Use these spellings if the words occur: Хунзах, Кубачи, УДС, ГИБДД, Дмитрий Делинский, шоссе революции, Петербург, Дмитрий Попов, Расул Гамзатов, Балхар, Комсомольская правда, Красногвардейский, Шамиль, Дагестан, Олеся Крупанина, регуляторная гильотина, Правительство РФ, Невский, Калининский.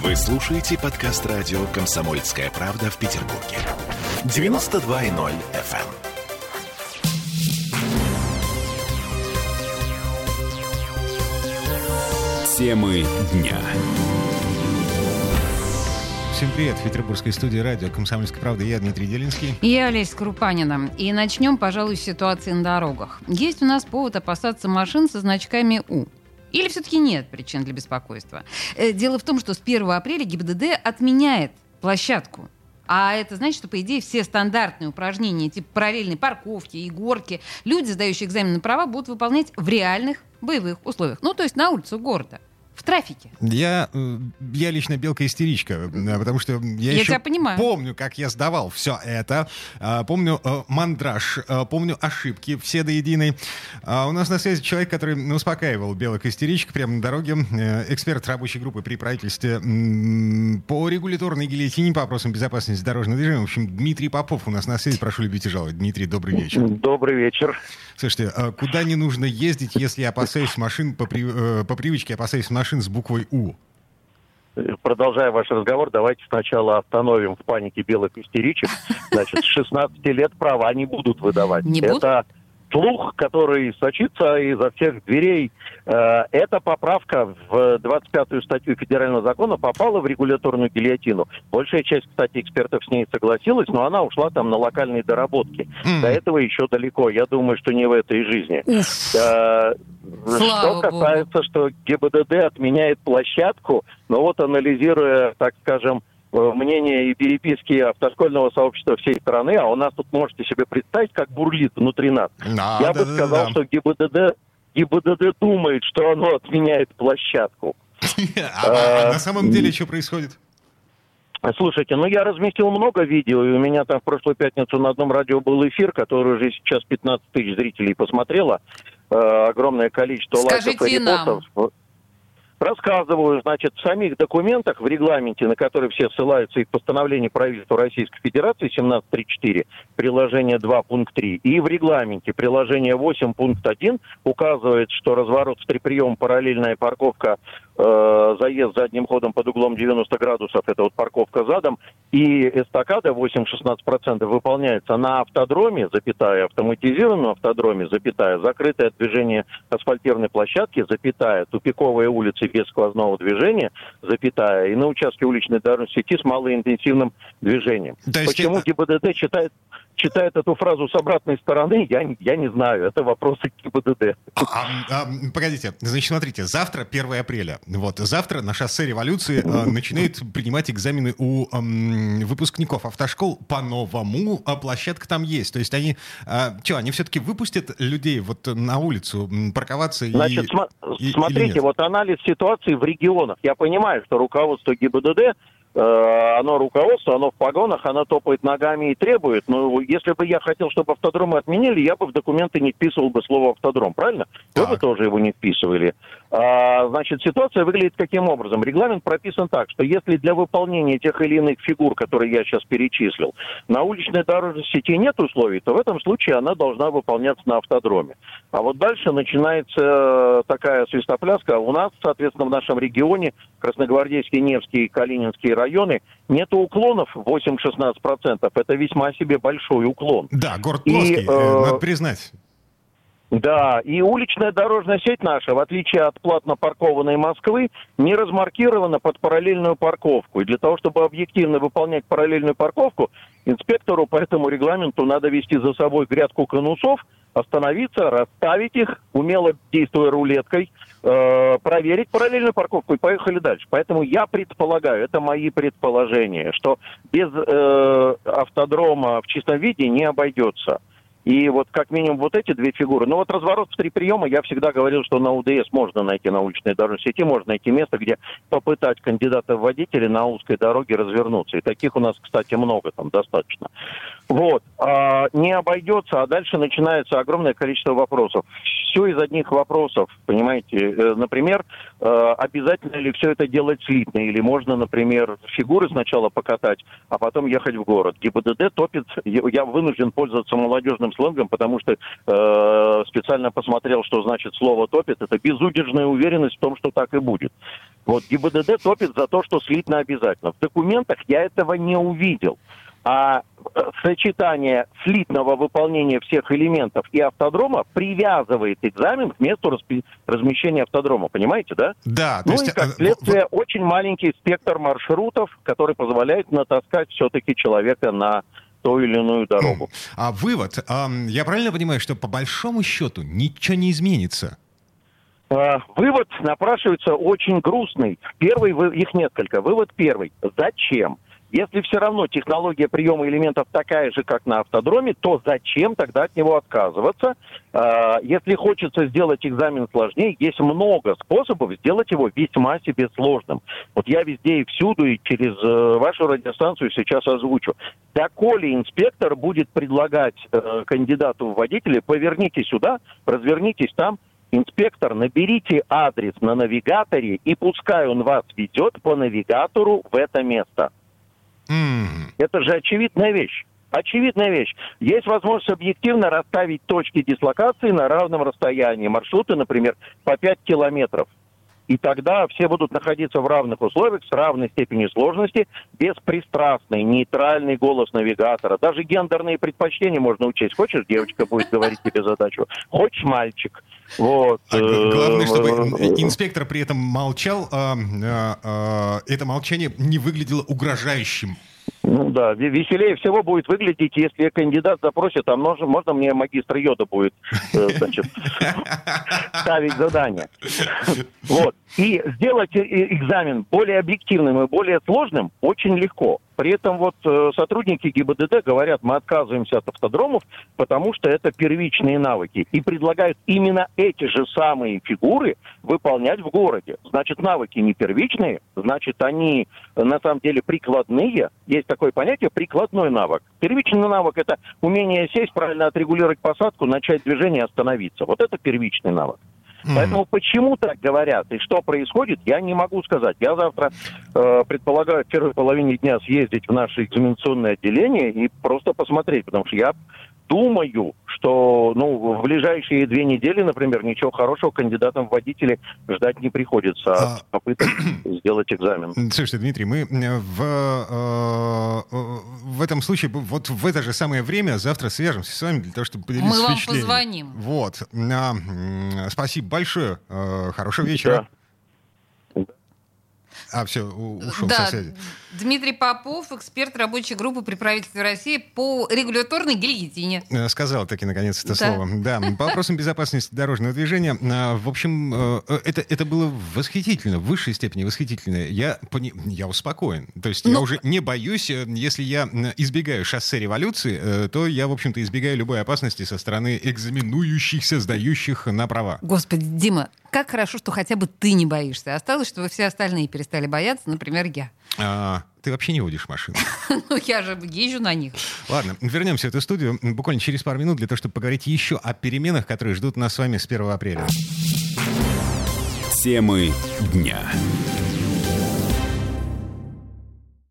Вы слушаете подкаст радио «Комсомольская правда» в Петербурге. 92.0 FM. Темы дня. Всем привет. В петербургской студии радио «Комсомольская правда». Я Дмитрий Делинский. И я Олеся Крупанина. И начнем, пожалуй, с ситуации на дорогах. Есть у нас повод опасаться машин со значками «У». Или все-таки нет причин для беспокойства? Дело в том, что с 1 апреля ГИБДД отменяет площадку. А это значит, что, по идее, все стандартные упражнения типа параллельной парковки и горки люди, сдающие экзамен на права, будут выполнять в реальных боевых условиях. Ну, то есть на улицу города. В трафике. Я лично белка-истеричка, потому что я еще помню, как я сдавал все это. Помню мандраж, помню ошибки все до единой. У нас на связи человек, который успокаивал белок-истеричек прямо на дороге. Эксперт рабочей группы при правительстве по регуляторной гильотине по вопросам безопасности дорожного движения. В общем, Дмитрий Попов у нас на связи. Прошу любить и жаловать. Дмитрий, добрый вечер. Добрый вечер. Слушайте, куда не нужно ездить, если опасаюсь машин, по привычке опасаюсь машин с буквой «У»? Продолжая ваш разговор, давайте сначала остановим в панике белых истеричек. Значит, с 16 лет права не будут выдавать. Не будут? Это слух, который сочится изо всех дверей. Эта поправка в 25-ю статью федерального закона попала в регуляторную гильотину. Большая часть, кстати, экспертов с ней согласилась, но она ушла там на локальные доработки. До этого еще далеко. Я думаю, что не в этой жизни. Что касается, что ГИБДД отменяет площадку, но вот анализируя, так скажем, мнение и переписки автошкольного сообщества всей страны, а у нас тут можете себе представить, как бурлит внутри нас. Я бы сказал, что ГИБДД думает, что оно отменяет площадку. А на самом деле что происходит? Слушайте, я разместил много видео, и у меня там в прошлую пятницу на одном радио был эфир, который уже сейчас 15 тысяч зрителей посмотрело. Огромное количество лайков и репостов. Рассказываю, значит, в самих документах, в регламенте, на который все ссылаются, и в постановлении правительства Российской Федерации 17.3.4, приложение 2, пункт 3, и в регламенте приложение 8, пункт 1 указывает, что разворот с приприем, параллельная парковка, заезд задним ходом под углом 90 градусов, это вот парковка задом, и эстакада 8-16% выполняется на автодроме, автоматизированном автодроме, закрытое движение асфальтированной площадки, тупиковые улицы без сквозного движения, и на участке уличной дорожной сети с малоинтенсивным движением. Да. Почему ГИБДД читает эту фразу с обратной стороны, я не знаю. Это вопросы к ГИБДД. Погодите, значит, смотрите, завтра 1 апреля. Вот, завтра на шоссе революции начинают принимать экзамены у выпускников автошкол по-новому, а площадка там есть. То есть они все-таки выпустят людей вот на улицу парковаться? Значит, смотрите, вот анализ ситуации в регионах. Я понимаю, что руководство ГИБДД, оно в погонах, оно топает ногами и требует. Но если бы я хотел, чтобы автодромы отменили, я бы в документы не вписывал бы слово «автодром», правильно? Так. Вы бы тоже его не вписывали. Значит, ситуация выглядит каким образом? Регламент прописан так, что если для выполнения тех или иных фигур, которые я сейчас перечислил, на уличной дорожной сети нет условий, то в этом случае она должна выполняться на автодроме. А вот дальше начинается такая свистопляска. У нас, соответственно, в нашем регионе, Красногвардейский, Невский и Калининский районы, нету уклонов 8-16%. Это весьма себе большой уклон. Да, город плоский, надо признать. Да, и уличная дорожная сеть наша, в отличие от платно паркованной Москвы, не размаркирована под параллельную парковку. И для того, чтобы объективно выполнять параллельную парковку, инспектору по этому регламенту надо вести за собой грядку конусов, остановиться, расставить их, умело действуя рулеткой, проверить параллельную парковку и поехали дальше. Поэтому я предполагаю, это мои предположения, что без автодрома в чистом виде не обойдется. И вот как минимум вот эти две фигуры. Но вот разворот в три приема, я всегда говорил, что на УДС можно найти, на уличной дорожной сети, можно найти место, где попытать кандидата в водители на узкой дороге развернуться. И таких у нас, кстати, много там достаточно. Вот. Не обойдется, а дальше начинается огромное количество вопросов. Все из одних вопросов, понимаете. Например, обязательно ли все это делать слитно? Или можно, например, фигуры сначала покатать, а потом ехать в город? ГИБДД топит, я вынужден пользоваться молодежным сленгом, потому что специально посмотрел, что значит слово «топит». Это безудержная уверенность в том, что так и будет. Вот ГИБДД топит за то, что слитно обязательно. В документах я этого не увидел. А сочетание слитного выполнения всех элементов и автодрома привязывает экзамен к месту размещения автодрома, понимаете, да? Да. Ну то есть, и, как следствие, очень маленький спектр маршрутов, который позволяет натаскать все-таки человека на ту или иную дорогу. А вывод, я правильно понимаю, что по большому счету ничего не изменится? Вывод напрашивается очень грустный. Первый, их несколько. Вывод первый. Зачем? Если все равно технология приема элементов такая же, как на автодроме, то зачем тогда от него отказываться? Если хочется сделать экзамен сложнее, есть много способов сделать его весьма себе сложным. Вот я везде и всюду, и через вашу радиостанцию сейчас озвучу. Доколе инспектор будет предлагать кандидату в водителя, поверните сюда, развернитесь там, инспектор, наберите адрес на навигаторе, и пускай он вас ведет по навигатору в это место. Это же очевидная вещь. Очевидная вещь. Есть возможность объективно расставить точки дислокации на равном расстоянии. Маршруты, например, по 5 километров. И тогда все будут находиться в равных условиях, с равной степенью сложности, беспристрастный, нейтральный голос навигатора. Даже гендерные предпочтения можно учесть. Хочешь, девочка будет говорить тебе задачу. Хочешь, мальчик. Вот. А главное, чтобы инспектор при этом молчал, это молчание не выглядело угрожающим. Ну да, веселее всего будет выглядеть, если кандидат запросит, а можно мне магистр йода будет, значит, ставить задание. Вот. И сделать экзамен более объективным и более сложным очень легко. При этом вот сотрудники ГИБДД говорят, мы отказываемся от автодромов, потому что это первичные навыки. И предлагают именно эти же самые фигуры выполнять в городе. Значит, навыки не первичные, значит, они на самом деле прикладные. Есть такое понятие «прикладной навык». Первичный навык – это умение сесть, правильно отрегулировать посадку, начать движение, остановиться. Вот это первичный навык. Поэтому почему так говорят и что происходит, я не могу сказать. Я завтра предполагаю в первой половине дня съездить в наше экзаменационное отделение и просто посмотреть, потому что я думаю, что в ближайшие 2 недели, например, ничего хорошего кандидатам в водители ждать не приходится от попыток сделать экзамен. Слушайте, Дмитрий, мы в этом случае вот в это же самое время завтра свяжемся с вами для того, чтобы поделиться впечатлениями. Мы вам позвоним. Вот. Спасибо большое. Хорошего вечера. Да. Все, ушел соседи. Дмитрий Попов, эксперт рабочей группы при правительстве России по регуляторной гильотине. Сказал таки, наконец, это слово. Да, по вопросам безопасности дорожного движения. В общем, это было восхитительно, в высшей степени восхитительно. Я успокоен. То есть я уже не боюсь. Если я избегаю шоссе революции, то я, в общем-то, избегаю любой опасности со стороны экзаменующихся, сдающих на права. Господи, Дима, как хорошо, что хотя бы ты не боишься. Осталось, чтобы все остальные перестали бояться, например, я. Ты вообще не водишь машину. Ну, я же езжу на них. Ладно, вернемся в эту студию буквально через пару минут для того, чтобы поговорить еще о переменах, которые ждут нас с вами с 1 апреля. Темы дня.